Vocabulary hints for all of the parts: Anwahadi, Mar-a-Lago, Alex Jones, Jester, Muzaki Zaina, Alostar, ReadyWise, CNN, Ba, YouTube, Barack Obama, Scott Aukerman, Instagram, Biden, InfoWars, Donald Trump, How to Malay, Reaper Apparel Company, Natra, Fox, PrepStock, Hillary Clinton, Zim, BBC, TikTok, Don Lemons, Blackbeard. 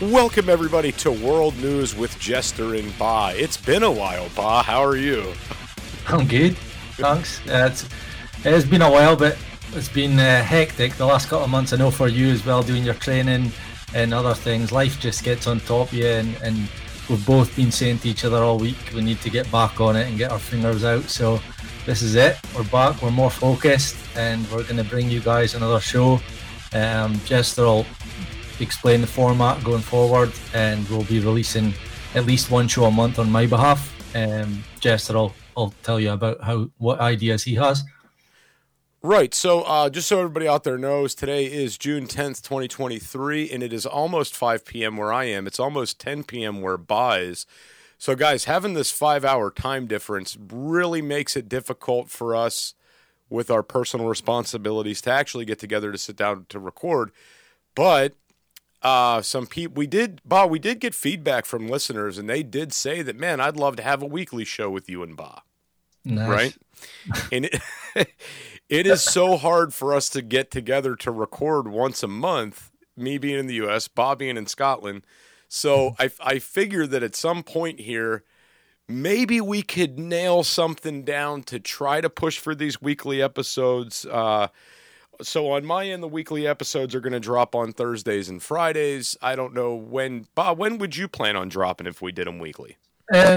Welcome, everybody, to World News with Jester and Ba. It's been a while, Ba. How are you? I'm good, thanks. It's been a while, but it's been hectic the last couple of months. I know for you as well, doing your training and other things. Life just gets on top of you, and we've both been saying to each other all week, we need to get back on it and get our fingers out. So this is it. We're back. We're more focused, and we're going to bring you guys another show. Jester will explain the format going forward, and we'll be releasing at least one show a month on my behalf. Jester, I'll tell you about what ideas he has. Right, so just so everybody out there knows, today is June 10th, 2023, and it is almost 5 p.m. where I am. It's almost 10 p.m. where Ba is. So guys, having this 5-hour time difference really makes it difficult for us with our personal responsibilities to actually get together to sit down to record. But we did get feedback from listeners, and they did say that, man, I'd love to have a weekly show with you and Ba. Nice. Right? And it is so hard for us to get together to record once a month, me being in the US, Ba being in Scotland. So I figure that at some point here, maybe we could nail something down to try to push for these weekly episodes. So on my end, the weekly episodes are going to drop on Thursdays and Fridays. I don't know when. Bob, when would you plan on dropping if we did them weekly?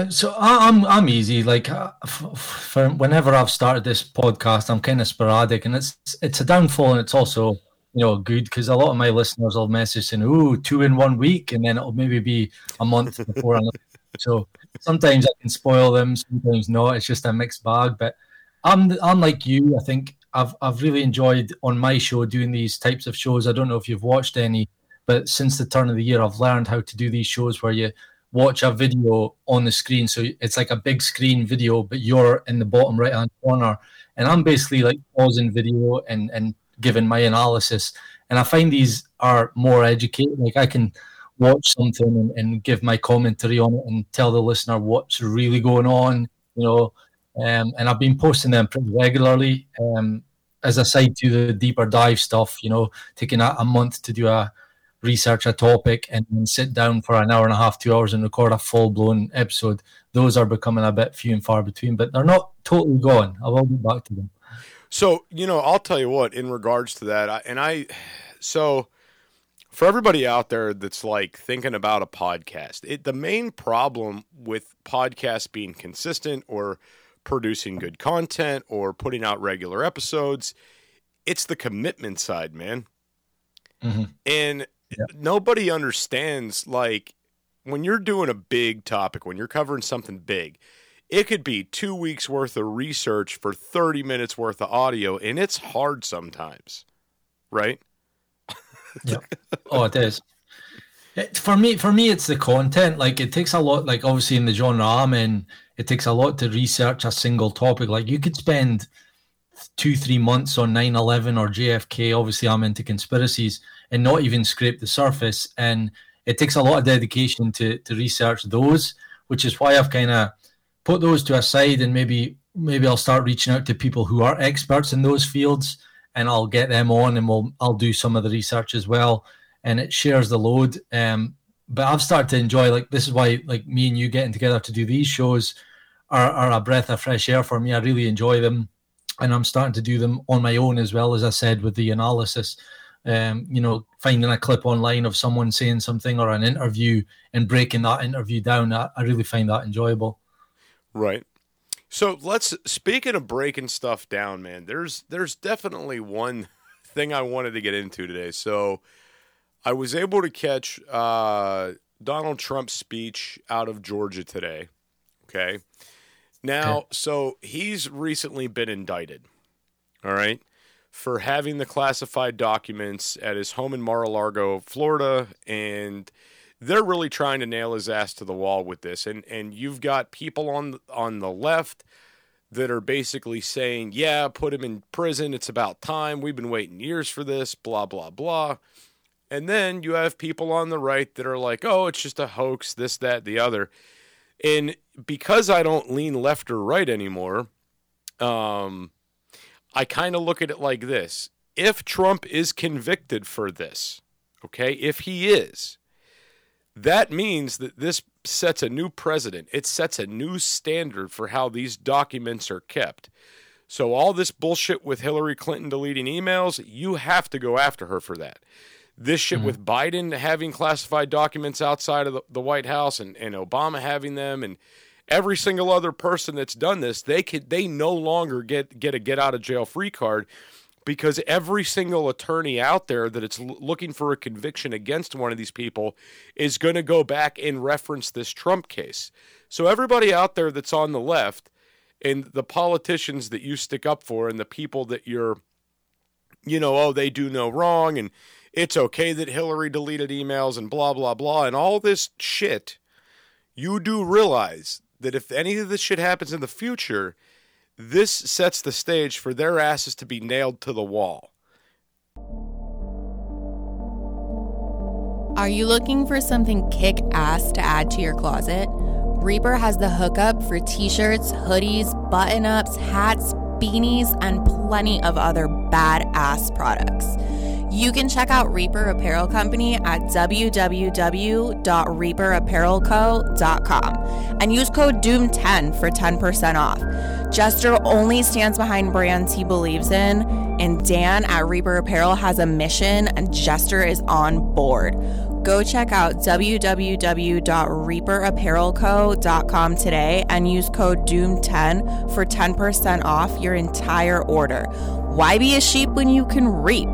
So I'm easy. Like for whenever I've started this podcast, I'm kind of sporadic, and it's a downfall, and it's also, you know, good because a lot of my listeners will message saying, "Ooh, 2 in 1 week," and then it'll maybe be a month before. So sometimes I can spoil them, sometimes not. It's just a mixed bag. But I'm like you. I think I've really enjoyed on my show doing these types of shows. I don't know if you've watched any, but since the turn of the year, I've learned how to do these shows where you watch a video on the screen. So it's like a big screen video, but you're in the bottom right-hand corner. And I'm basically like pausing video and giving my analysis. And I find these are more educating. Like I can watch something and give my commentary on it and tell the listener what's really going on, you know. And I've been posting them pretty regularly as a side to the deeper dive stuff, you know, taking a month to do a research, a topic, and then sit down for an hour and a half, 2 hours and record a full-blown episode. Those are becoming a bit few and far between, but they're not totally gone. I will get back to them. So, you know, I'll tell you what, in regards to that, so for everybody out there that's like thinking about a podcast, the main problem with podcasts being consistent or producing good content or putting out regular episodes, it's the commitment side, man. Mm-hmm. And yeah, Nobody understands, like, when you're doing a big topic, when you're covering something big, it could be 2 weeks worth of research for 30 minutes worth of audio, and it's hard sometimes, right? Yeah. Oh, it is. For me, it's the content. Like, it takes a lot, like, obviously in the genre I'm in, it takes a lot to research a single topic. Like, you could spend 2-3 months on 9/11 or JFK. Obviously, I'm into conspiracies, and not even scrape the surface. And it takes a lot of dedication to research those, which is why I've kind of put those to a side, and maybe I'll start reaching out to people who are experts in those fields, and I'll get them on, and I'll do some of the research as well. And it shares the load. But I've started to enjoy, like, this is why, like, me and you getting together to do these shows are a breath of fresh air for me. I really enjoy them, and I'm starting to do them on my own as well, as I said, with the analysis. You know, finding a clip online of someone saying something or an interview and breaking that interview down, I really find that enjoyable. Right. So let's, speaking of breaking stuff down, man, there's definitely one thing I wanted to get into today. So I was able to catch Donald Trump's speech out of Georgia today. Okay. Now, so he's recently been indicted, all right, for having the classified documents at his home in Mar-a-Lago, Florida, and they're really trying to nail his ass to the wall with this. And you've got people on the left that are basically saying, yeah, put him in prison. It's about time. We've been waiting years for this, blah, blah, blah. And then you have people on the right that are like, oh, it's just a hoax, this, that, the other. And because I don't lean left or right anymore, I kind of look at it like this. If Trump is convicted for this, okay, if he is, that means that this sets a new precedent. It sets a new standard for how these documents are kept. So all this bullshit with Hillary Clinton deleting emails, you have to go after her for that. This shit with Biden having classified documents outside of the White House and Obama having them, and every single other person that's done this, they no longer get a get out of jail free card, because every single attorney out there that it's looking for a conviction against one of these people is going to go back and reference this Trump case. So everybody out there that's on the left and the politicians that you stick up for and the people that you're, you know, oh, they do no wrong and it's okay that Hillary deleted emails and blah, blah, blah, and all this shit, you do realize that if any of this shit happens in the future, this sets the stage for their asses to be nailed to the wall. Are you looking for something kick-ass to add to your closet? Reaper has the hookup for t-shirts, hoodies, button-ups, hats, beanies, and plenty of other badass products. You can check out Reaper Apparel Company at www.reaperapparelco.com and use code DOOM10 for 10% off. Jester only stands behind brands he believes in, and Dan at Reaper Apparel has a mission, and Jester is on board. Go check out www.reaperapparelco.com today and use code DOOM10 for 10% off your entire order. Why be a sheep when you can reap?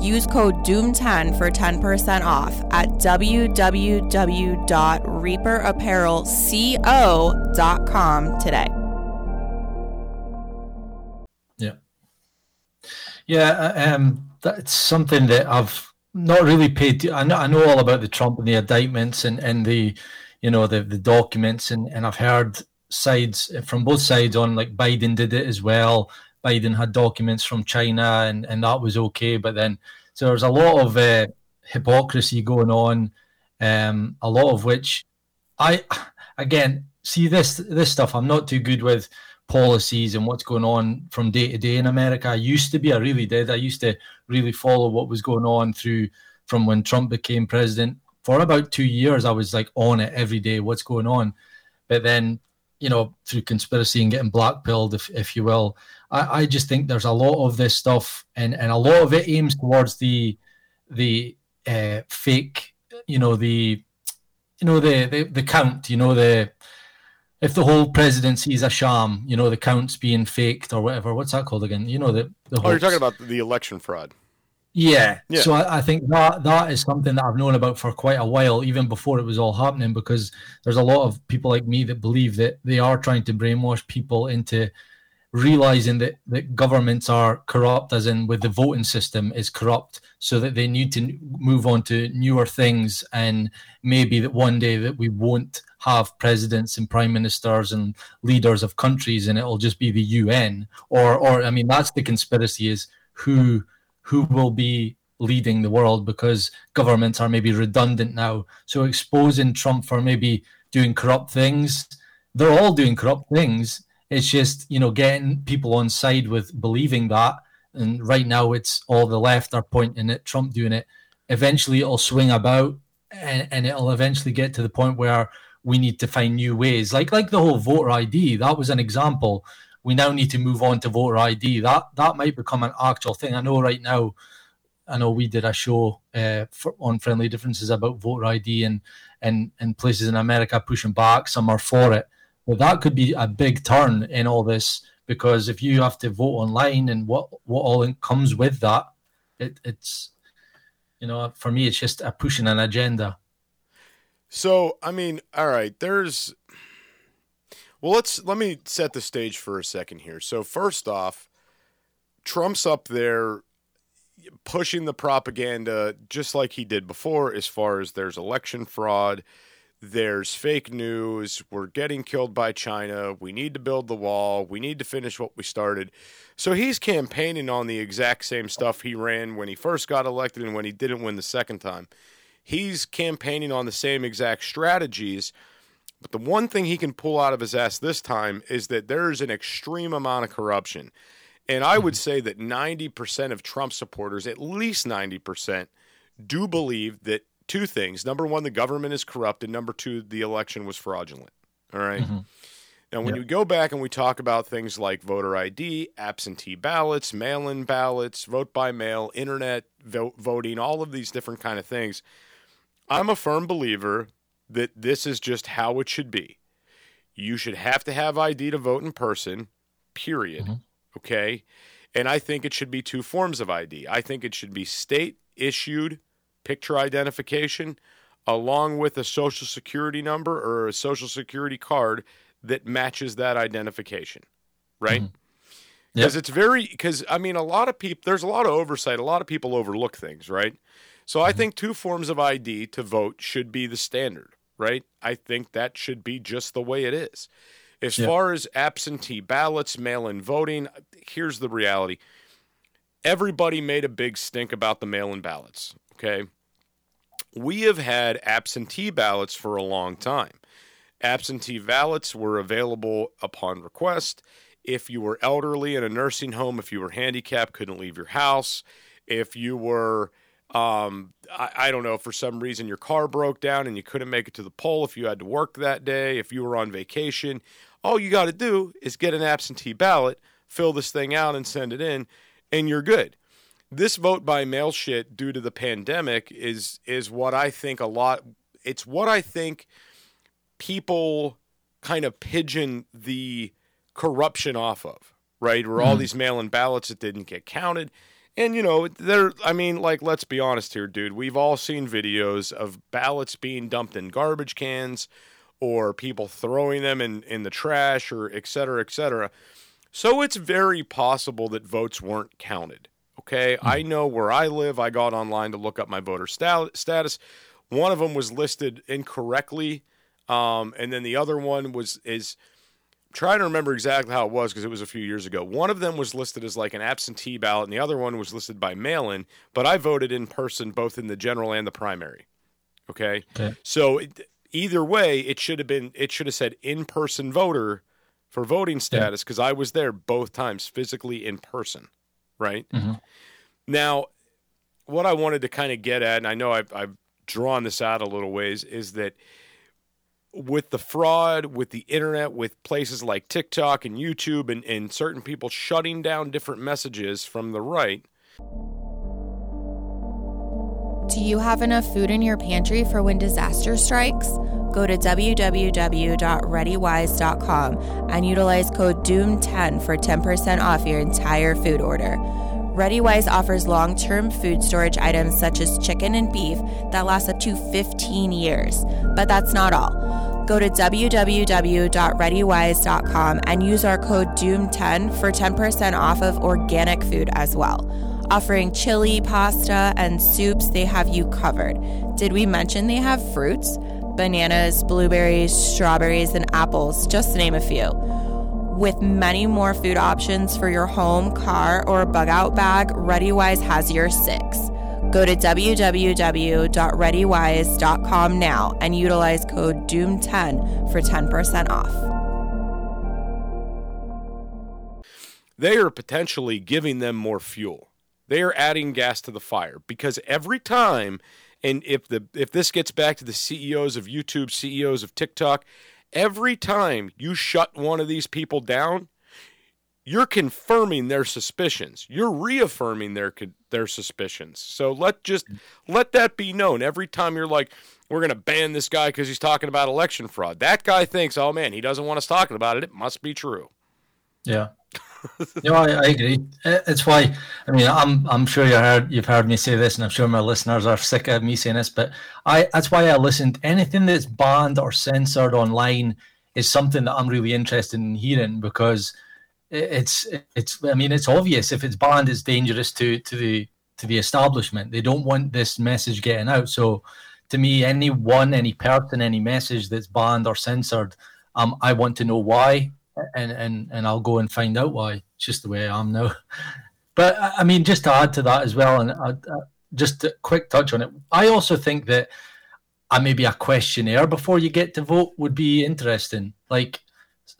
Use code DOOM10 for 10% off at www.reaperapparelco.com today. Yeah. Yeah, that's something that I've not really paid. I know all about the Trump and the indictments and the, you know, the documents, and I've heard sides from both sides on, like Biden did it as well. Biden had documents from China, and that was okay. But then, so there's a lot of hypocrisy going on, a lot of which I, again, see this stuff. I'm not too good with policies and what's going on from day to day in America. I used to be, I really did. I used to really follow what was going on from when Trump became president. For about 2 years, I was like on it every day, what's going on. But then, you know, through conspiracy and getting blackpilled, if you will, I just think there's a lot of this stuff, and a lot of it aims towards the fake, the count, if the whole presidency is a sham, the counts being faked or whatever. What's that called again? You're talking about the election fraud. Yeah. So I think that is something that I've known about for quite a while, even before it was all happening, because there's a lot of people like me that believe that they are trying to brainwash people into realizing that governments are corrupt, as in with the voting system is corrupt, so that they need to move on to newer things, and maybe that one day that we won't have presidents and prime ministers and leaders of countries, and it'll just be the UN or I mean, that's the conspiracy, is who will be leading the world, because governments are maybe redundant now. So exposing Trump for maybe doing corrupt things, they're all doing corrupt things. It's just, getting people on side with believing that. And right now it's all the left are pointing at Trump doing it. Eventually it'll swing about, and it'll eventually get to the point where we need to find new ways. Like the whole voter ID, that was an example. We now need to move on to voter ID. That might become an actual thing. I know right now, we did a show on Friendly Differences about voter ID and places in America pushing back. Some are for it. Well, that could be a big turn in all this, because if you have to vote online and what all comes with that, it's, you know, for me, it's just a pushing an agenda. So, I mean, all right, well, let me set the stage for a second here. So first off, Trump's up there pushing the propaganda just like he did before, as far as there's election fraud, there's fake news, we're getting killed by China, we need to build the wall, we need to finish what we started. So he's campaigning on the exact same stuff he ran when he first got elected and when he didn't win the second time. He's campaigning on the same exact strategies. But the one thing he can pull out of his ass this time is that there's an extreme amount of corruption. And I would say that 90% of Trump supporters, at least 90%, do believe that two things. Number one, the government is corrupt. And number two, the election was fraudulent. All right. Mm-hmm. Now, when you go back and we talk about things like voter ID, absentee ballots, mail-in ballots, vote by mail, internet voting, all of these different kind of things, I'm a firm believer that this is just how it should be. You should have to have ID to vote in person, period. Mm-hmm. Okay? And I think it should be two forms of ID. I think it should be state-issued picture identification along with a Social Security number or a Social Security card that matches that identification, right? Mm-hmm. Because it's because, I mean, a lot of people, there's a lot of oversight. A lot of people overlook things, right? So I think two forms of ID to vote should be the standard, right? I think that should be just the way it is. As far as absentee ballots, mail-in voting, here's the reality. Everybody made a big stink about the mail-in ballots, okay? We have had absentee ballots for a long time. Absentee ballots were available upon request. If you were elderly in a nursing home, if you were handicapped, couldn't leave your house, if you were... I don't know, for some reason your car broke down and you couldn't make it to the poll, if you had to work that day, if you were on vacation, all you got to do is get an absentee ballot, fill this thing out and send it in, and you're good. This vote by mail shit due to the pandemic is what I think it's what I think people kind of pigeon the corruption off of, right? Where all these mail-in ballots that didn't get counted. And, you know, let's be honest here, dude. We've all seen videos of ballots being dumped in garbage cans or people throwing them in the trash or et cetera, et cetera. So it's very possible that votes weren't counted, okay? Mm-hmm. I know where I live. I got online to look up my voter status. One of them was listed incorrectly, and then the other one is – trying to remember exactly how it was because it was a few years ago. One of them was listed as like an absentee ballot, and the other one was listed by mail-in, but I voted in person both in the general and the primary. Okay? Okay. So either way, it should have said in-person voter for voting status because I was there both times physically in person, right? Mm-hmm. Now, what I wanted to kind of get at, and I know I've drawn this out a little ways, is that with the fraud, with the internet, with places like TikTok and YouTube and certain people shutting down different messages from the right. Do you have enough food in your pantry for when disaster strikes? Go to www.readywise.com and utilize code DOOM10 for 10% off your entire food order. ReadyWise offers long-term food storage items such as chicken and beef that last up to 15 years. But that's not all. Go to www.readywise.com and use our code DOOM10 for 10% off of organic food as well. Offering chili, pasta, and soups, they have you covered. Did we mention they have fruits? Bananas, blueberries, strawberries, and apples, just to name a few. With many more food options for your home, car, or bug-out bag, ReadyWise has your six. Go to www.readywise.com now and utilize code DOOM10 for 10% off. They are potentially giving them more fuel. They are adding gas to the fire because every time, and if this gets back to the CEOs of YouTube, CEOs of TikTok, every time you shut one of these people down, you're confirming their suspicions. You're reaffirming their suspicions. So let that be known. Every time you're like, we're going to ban this guy because he's talking about election fraud, that guy thinks, oh, man, he doesn't want us talking about it. It must be true. Yeah. No, I agree. It's why, I mean, I'm sure you've heard me say this, and I'm sure my listeners are sick of me saying this, but that's why I listened. Anything that's banned or censored online is something that I'm really interested in hearing, because it's I mean, it's obvious if it's banned, it's dangerous to the establishment. They don't want this message getting out. So to me, any person, any message that's banned or censored, I want to know why. And I'll go and find out why. It's just the way I am now. But, I mean, just to add to that as well, and just a quick touch on it, I also think that maybe a questionnaire before you get to vote would be interesting. Like,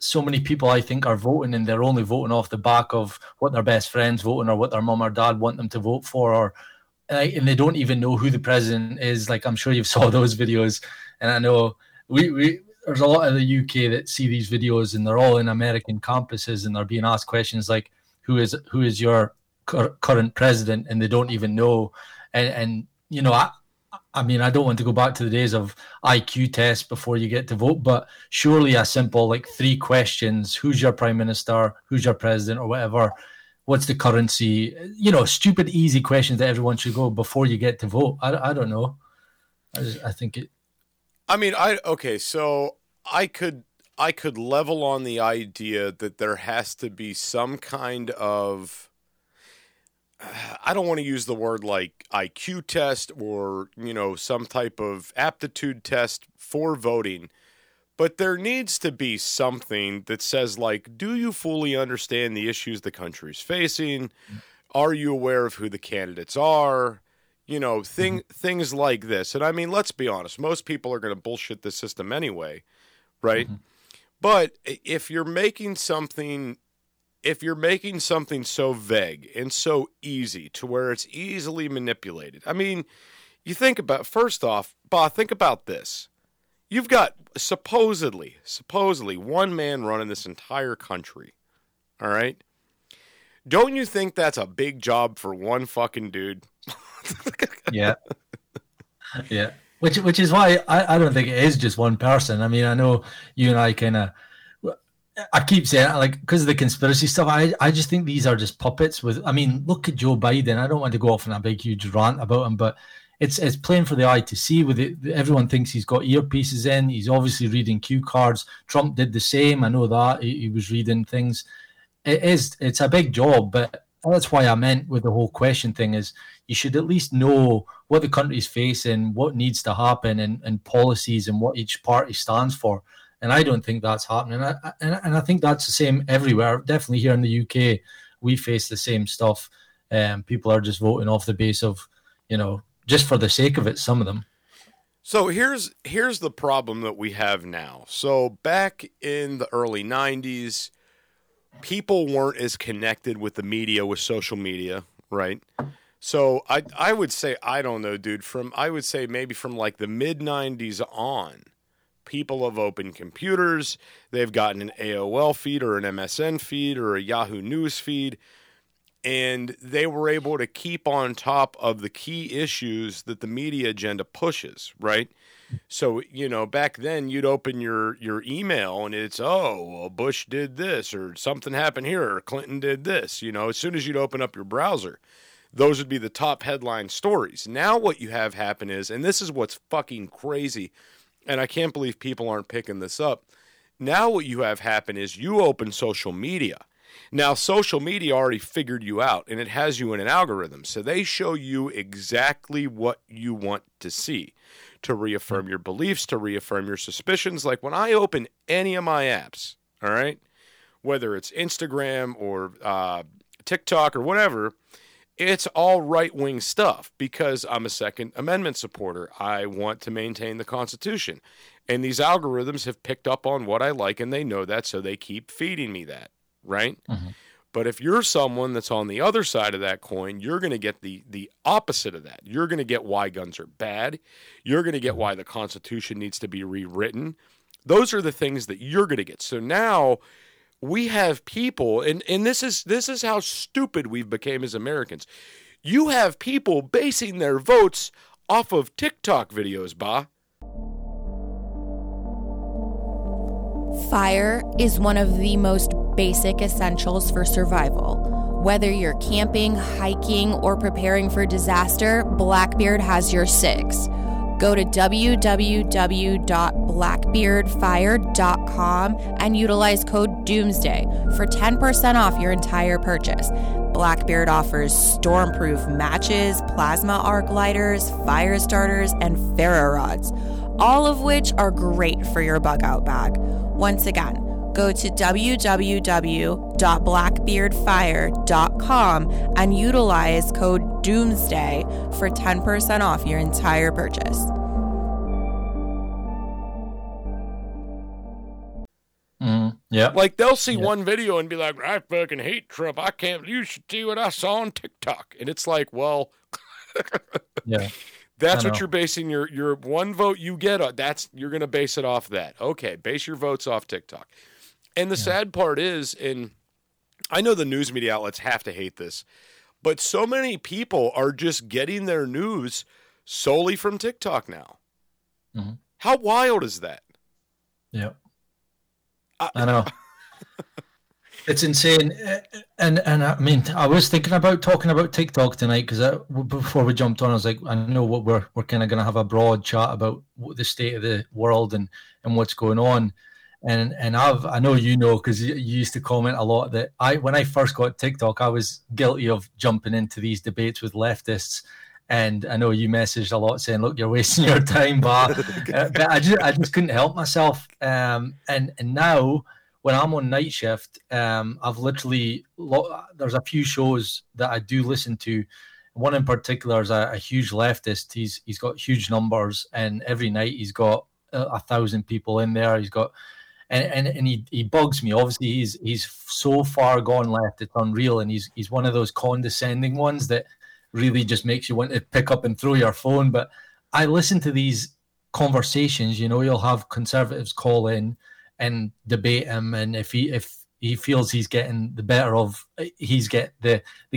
so many people, I think, are voting, and they're only voting off the back of what their best friend's voting or what their mum or dad want them to vote for, and they don't even know who the president is. Like, I'm sure you've saw those videos, and I know there's a lot of the UK that see these videos, and they're all in American campuses, and they're being asked questions like, who is your current president? And they don't even know. And you know, I mean, I don't want to go back to the days of IQ tests before you get to vote, but surely a simple, like, 3 questions: who's your prime minister, who's your president, or whatever, what's the currency, you know, stupid, easy questions that everyone should go before you get to vote. I don't know. I could level on the idea that there has to be some kind of, I don't want to use the word like IQ test or, you know, some type of aptitude test for voting, but there needs to be something that says, like, do you fully understand the issues the country's facing? Are you aware of who the candidates are? You know, things like this. And I mean, let's be honest, most people are going to bullshit the system anyway, right? Mm-hmm. But if you're making something so vague and so easy to where it's easily manipulated, I mean, you think about, first off, Ba, think about this. You've got supposedly one man running this entire country, all right? Don't you think that's a big job for one fucking dude? yeah which is why I don't think it is just one person. I mean, I know you and I kind of, I keep saying, like, because of the conspiracy stuff, I just think these are just puppets with, I mean, look at Joe Biden. I don't want to go off on a big huge rant about him, but it's plain for the eye to see with it. Everyone thinks he's got earpieces in. He's obviously reading cue cards. Trump did the same. I know that he was reading things. It's a big job, but that's why I meant with the whole question thing is you should at least know what the country's facing, what needs to happen, and policies and what each party stands for. And I don't think that's happening. And I think that's the same everywhere. Definitely here in the UK, we face the same stuff. People are just voting off the base of, you know, just for the sake of it, some of them. So here's the problem that we have now. So back in the early 90s, people weren't as connected with the media, with social media, right? So I would say, I don't know, dude, maybe from like the mid-90s on, people have opened computers, they've gotten an AOL feed or an MSN feed or a Yahoo News feed, and they were able to keep on top of the key issues that the media agenda pushes, right? So, you know, back then you'd open your email and it's, well, Bush did this, or something happened here, or Clinton did this. You know, as soon as you'd open up your browser, those would be the top headline stories. Now what you have happen is, and this is what's fucking crazy, and I can't believe people aren't picking this up. Now what you have happen is you open social media. Now, social media already figured you out, and it has you in an algorithm. So they show you exactly what you want to see to reaffirm your beliefs, to reaffirm your suspicions. Like when I open any of my apps, all right, whether it's Instagram or TikTok or whatever, it's all right-wing stuff because I'm a Second Amendment supporter. I want to maintain the Constitution. And these algorithms have picked up on what I like, and they know that, so they keep feeding me that. Right? Mm-hmm. But if you're someone that's on the other side of that coin, you're going to get the opposite of that. You're going to get why guns are bad. You're going to get why the Constitution needs to be rewritten. Those are the things that you're going to get. So now we have people, and this is how stupid we've become as Americans. You have people basing their votes off of TikTok videos, Ba. Fire is one of the most basic essentials for survival. Whether you're camping, hiking, or preparing for disaster, Blackbeard has your six. Go to www.blackbeardfire.com and utilize code DOOMSDAY for 10% off your entire purchase. Blackbeard offers stormproof matches, plasma arc lighters, fire starters, and ferro rods, all of which are great for your bug out bag. Once again, go to www.blackbeardfire.com and utilize code DOOMSDAY for 10% off your entire purchase. Yeah. Like, they'll see one video and be like, I fucking hate Trump. I can't, you should see what I saw on TikTok. And it's like, well, yeah, that's what you're basing your one vote you get on. That's, you're going to base it off that. Okay. Base your votes off TikTok. And the sad part is, and I know the news media outlets have to hate this, but so many people are just getting their news solely from TikTok now. Mm-hmm. How wild is that? Yeah. I know. It's insane. And I mean, I was thinking about talking about TikTok tonight because before we jumped on, I was like, I know what we're kind of going to have a broad chat about the state of the world and what's going on. And I know you know because you used to comment a lot that when I first got TikTok, I was guilty of jumping into these debates with leftists. And I know you messaged a lot saying, "Look, you're wasting your time," but I just couldn't help myself. And now when I'm on night shift, I've literally there's a few shows that I do listen to. One in particular is a huge leftist. He's got huge numbers, and every night he's got 1,000 people in there. He's got and he bugs me. Obviously, he's so far gone left, it's unreal. And he's one of those condescending ones that really just makes you want to pick up and throw your phone. But I listen to these conversations, you know, you'll have conservatives call in and debate him. And if he feels he's getting the better of, the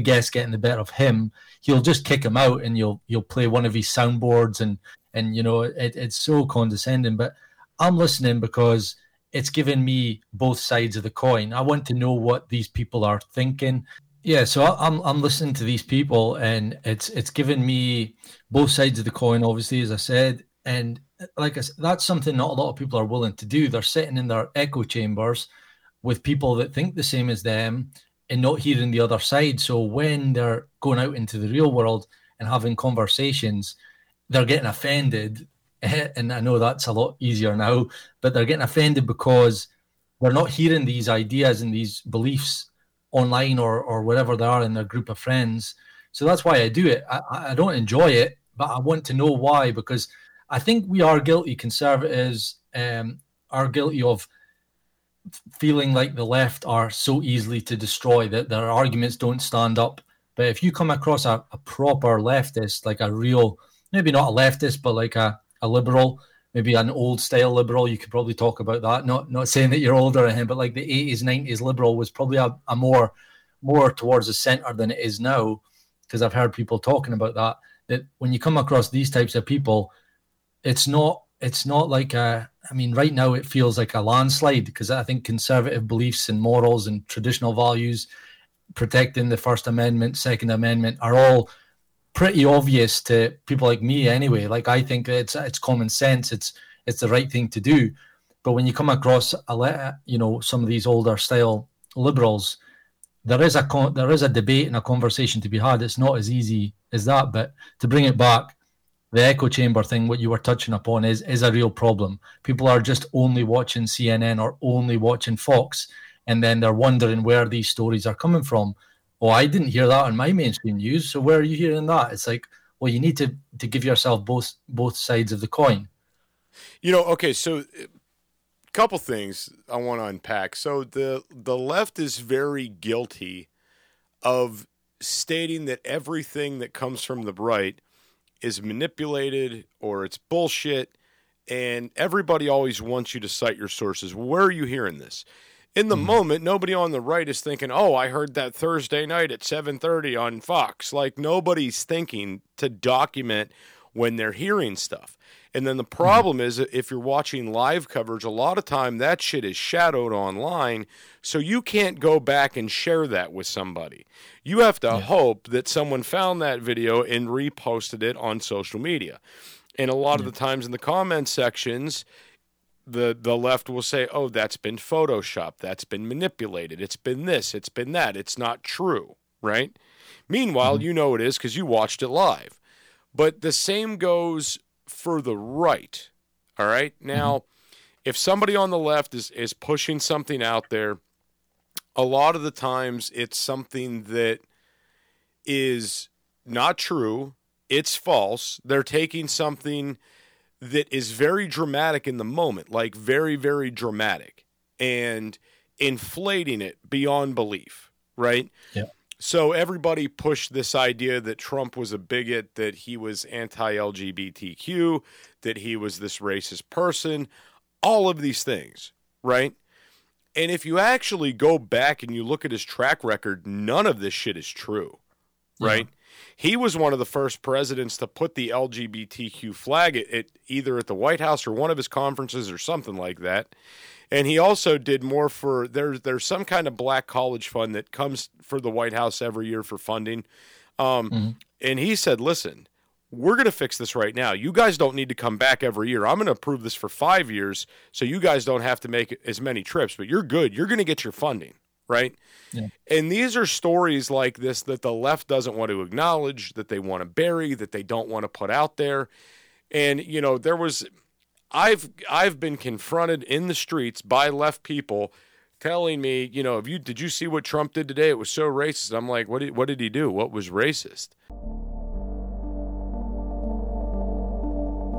guest getting the better of him, he'll just kick him out and you'll play one of his soundboards and you know, it's so condescending, but I'm listening because it's giving me both sides of the coin. I want to know what these people are thinking. Yeah, so I'm listening to these people, and it's given me both sides of the coin. Obviously, as I said, and like I said, that's something not a lot of people are willing to do. They're sitting in their echo chambers with people that think the same as them, and not hearing the other side. So when they're going out into the real world and having conversations, they're getting offended. And I know that's a lot easier now, but they're getting offended because they're not hearing these ideas and these beliefs online or whatever they are in their group of friends. So that's why I do it. I don't enjoy it, but I want to know why, because I think we are guilty, conservatives are guilty of feeling like the left are so easily to destroy, that their arguments don't stand up. But if you come across a proper leftist, like a real, maybe not a leftist, but like a liberal, maybe an old style liberal, you could probably talk about that. Not saying that you're older than him, but like the 80s, 90s liberal was probably a more towards the center than it is now, because I've heard people talking about that when you come across these types of people, it's not like right now it feels like a landslide, because I think conservative beliefs and morals and traditional values, protecting the First Amendment, Second Amendment, are all pretty obvious to people like me anyway. Like, I think it's common sense. It's the right thing to do. But when you come across some of these older style liberals, there is a debate and a conversation to be had. It's not as easy as that. But to bring it back, the echo chamber thing, what you were touching upon, is a real problem. People are just only watching CNN or only watching Fox, and then they're wondering where these stories are coming from. Oh, I didn't hear that on my mainstream news. So where are you hearing that? It's like, well, you need to give yourself both sides of the coin. You know, okay, so a couple things I want to unpack. So the left is very guilty of stating that everything that comes from the right is manipulated or it's bullshit, and everybody always wants you to cite your sources. Where are you hearing this? In the moment, nobody on the right is thinking, oh, I heard that Thursday night at 7:30 on Fox. Like, nobody's thinking to document when they're hearing stuff. And then the problem is that if you're watching live coverage, a lot of time that shit is shadowed online, so you can't go back and share that with somebody. You have to hope that someone found that video and reposted it on social media. And a lot of the times in the comment sections, the left will say, oh, that's been photoshopped, that's been manipulated, it's been this, it's been that, it's not true, right? Meanwhile, you know it is because you watched it live. But the same goes for the right, all right? Now, if somebody on the left is pushing something out there, a lot of the times it's something that is not true, it's false. They're taking something that is very dramatic in the moment, like very, very dramatic, and inflating it beyond belief, right? Yeah. So everybody pushed this idea that Trump was a bigot, that he was anti-LGBTQ, that he was this racist person, all of these things, right? And if you actually go back and you look at his track record, none of this shit is true, right? He was one of the first presidents to put the LGBTQ flag at either at the White House or one of his conferences or something like that. And he also did more for, there's some kind of black college fund that comes for the White House every year for funding. And he said, listen, we're going to fix this right now. You guys don't need to come back every year. I'm going to approve this for 5 years so you guys don't have to make as many trips, but you're good. You're going to get your funding, right? Yeah. And these are stories like this that the left doesn't want to acknowledge, that they want to bury, that they don't want to put out there. And, you know, there was... I've been confronted in the streets by left people telling me, you know, did you see what Trump did today? It was so racist. And I'm like, what did he do? What was racist?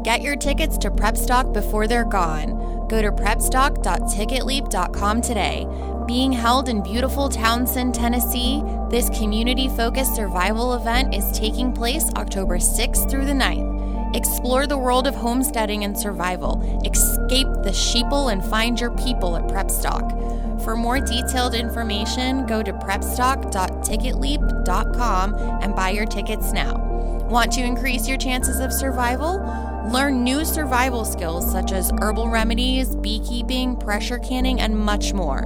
Get your tickets to PrepStock before they're gone. Go to prepstock.ticketleap.com today. Being held in beautiful Townsend, Tennessee, this community-focused survival event is taking place October 6th through the 9th. Explore the world of homesteading and survival. Escape the sheeple and find your people at PrepStock. For more detailed information, go to prepstock.ticketleap.com and buy your tickets now. Want to increase your chances of survival? Learn new survival skills such as herbal remedies, beekeeping, pressure canning, and much more.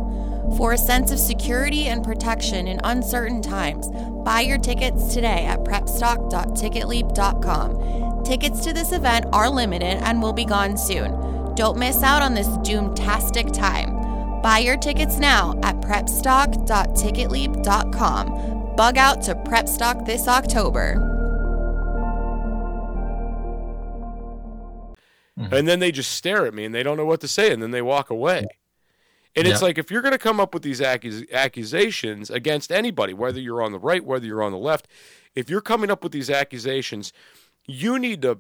For a sense of security and protection in uncertain times, buy your tickets today at prepstock.ticketleap.com. Tickets to this event are limited and will be gone soon. Don't miss out on this doomtastic time. Buy your tickets now at prepstock.ticketleap.com. Bug out to PrepStock this October. And then they just stare at me and they don't know what to say and then they walk away. And it's like, if you're going to come up with these accusations against anybody, whether you're on the right, whether you're on the left, if you're coming up with these accusations, you need to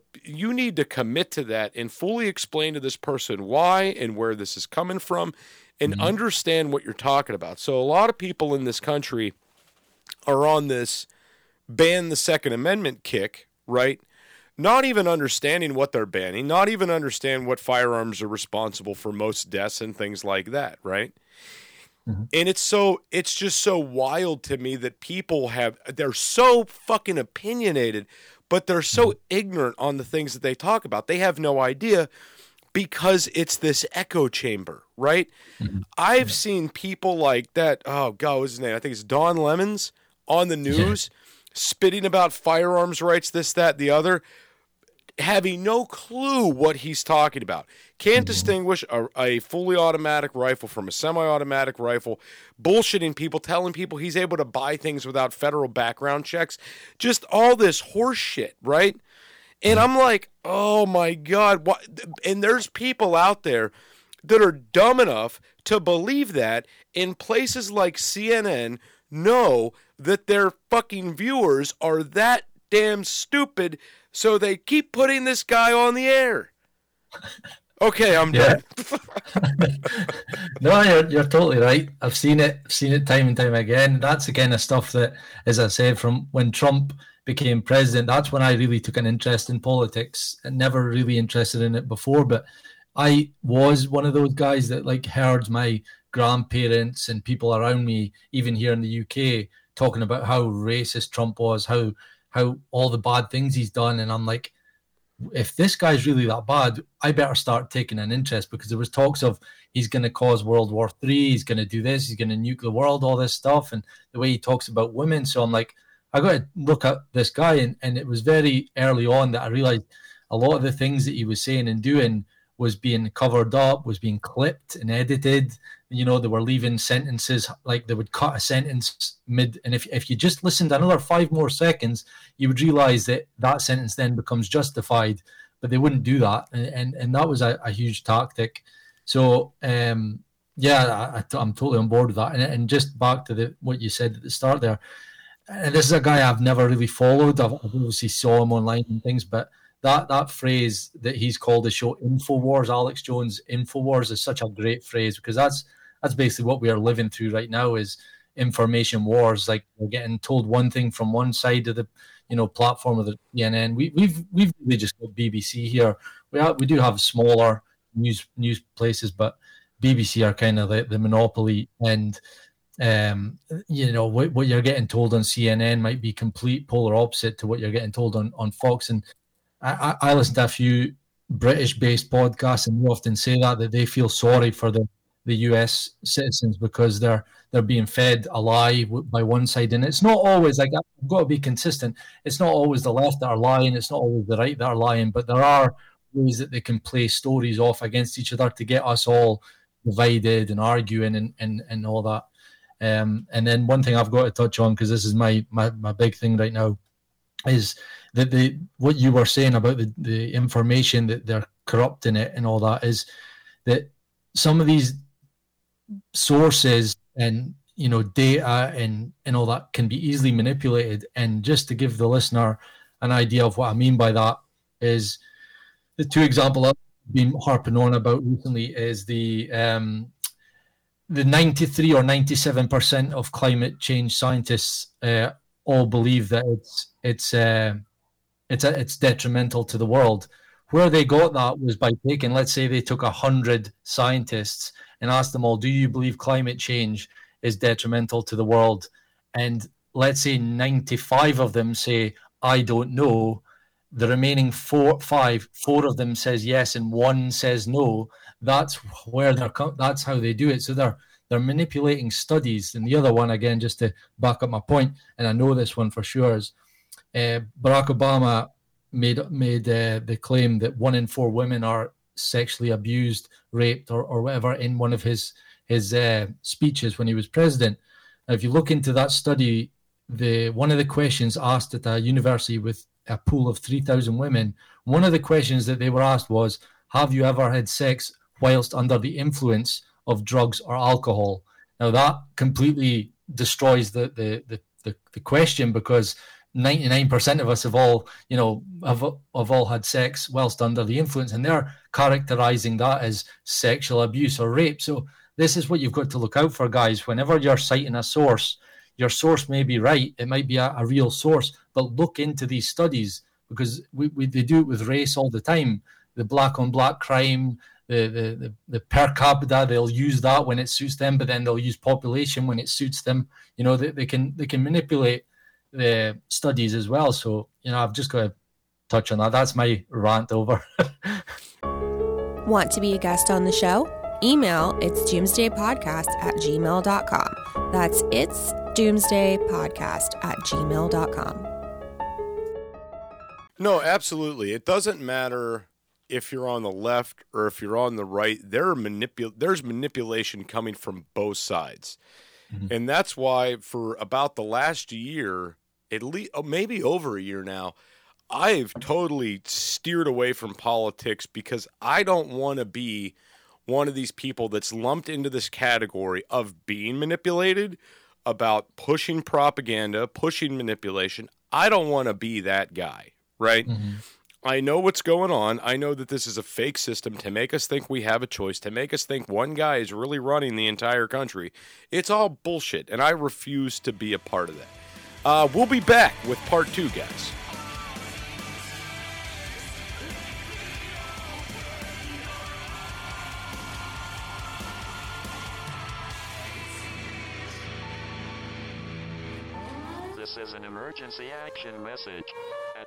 commit to that and fully explain to this person why and where this is coming from and understand what you're talking about. So a lot of people in this country are on this ban the Second Amendment kick, right? Not even understanding what they're banning, not even understand what firearms are responsible for most deaths and things like that, right? And it's just so wild to me that people they're so fucking opinionated, but they're so ignorant on the things that they talk about. They have no idea because it's this echo chamber, right? I've seen people like that, oh God, what's his name? I think it's Don Lemons on the news, spitting about firearms rights, this, that, the other, having no clue what he's talking about. Can't distinguish a fully automatic rifle from a semi-automatic rifle, bullshitting people, telling people he's able to buy things without federal background checks, just all this horse shit, right? And I'm like, oh my God. What? And there's people out there that are dumb enough to believe that in places like CNN know that their fucking viewers are that damn stupid, so they keep putting this guy on the air. Okay, I'm done. No, you're totally right. I've seen it time and time again. That's the kind of stuff that, as I said, from when Trump became president, that's when I really took an interest in politics. I never really interested in it before, but I was one of those guys that like heard my grandparents and people around me, even here in the UK, talking about how racist Trump was, how all the bad things he's done. And I'm like, if this guy's really that bad, I better start taking an interest, because there was talks of he's going to cause World War III, he's going to do this, he's going to nuke the world, all this stuff, and the way he talks about women. So I'm like, I got to look at this guy. And it was very early on that I realized a lot of the things that he was saying and doing was being covered up, was being clipped and edited. You know, they were leaving sentences, like they would cut a sentence mid, and if you just listened another 5 more seconds, you would realize that that sentence then becomes justified, but they wouldn't do that. And that was a huge tactic. So, I'm totally on board with that. And just back to what you said at the start there, and this is a guy I've never really followed. I've obviously saw him online and things, but that phrase that he's called the show InfoWars, Alex Jones InfoWars, is such a great phrase, because that's basically what we are living through right now is information wars. Like, we're getting told one thing from one side of the, platform of the CNN. We've really just got BBC here. We do have smaller news places, but BBC are kind of the monopoly. And what you're getting told on CNN might be complete polar opposite to what you're getting told on Fox. And I listen to a few British-based podcasts, and we often say that they feel sorry for the US citizens because they're being fed a lie by one side. And it's not always, like, I've got to be consistent, it's not always the left that are lying, it's not always the right that are lying, but there are ways that they can play stories off against each other to get us all divided and arguing and all that. And then one thing I've got to touch on, because this is my big thing right now, is that what you were saying about the information that they're corrupting it and all that, is that some of these sources and data and all that can be easily manipulated. And just to give the listener an idea of what I mean by that, is the 2 examples I've been harping on about recently is the 93 or 97% of climate change scientists all believe that it's detrimental to the world. Where they got that was by taking, let's say they took 100 scientists and asked them all, do you believe climate change is detrimental to the world? And let's say 95 of them say, I don't know. The remaining 4 of them says yes, and 1 says no. That's how they do it. So they're manipulating studies. And the other one, again, just to back up my point, and I know this one for sure, is Barack Obama made the claim that 1 in 4 women are sexually abused, raped, or whatever, in one of his speeches when he was president. Now, if you look into that study, one of the questions asked at a university with a pool of 3,000 women, one of the questions that they were asked was, have you ever had sex whilst under the influence of drugs or alcohol? Now, that completely destroys the question, because 99% of us have all had sex whilst under the influence, and they're characterizing that as sexual abuse or rape. So this is what you've got to look out for, guys. Whenever you're citing a source, your source may be right. It might be a real source, but look into these studies, because they do it with race all the time. The black-on-black crime, the per capita, they'll use that when it suits them, but then they'll use population when it suits them. They can manipulate the studies as well. So, I've just got to touch on that. That's my rant over. Want to be a guest on the show? Email itsdoomsdaypodcast@gmail.com. That's itsdoomsdaypodcast@gmail.com. No, absolutely. It doesn't matter if you're on the left or if you're on the right. There's manipulation coming from both sides. Mm-hmm. And that's why for about the last year, at least maybe over a year now, I've totally steered away from politics, because I don't want to be one of these people that's lumped into this category of being manipulated, about pushing propaganda, pushing manipulation. I don't want to be that guy, right? Mm-hmm. I know what's going on. I know that this is a fake system to make us think we have a choice, to make us think one guy is really running the entire country. It's all bullshit, and I refuse to be a part of that. We'll be back with part 2, guys. emergency action message. At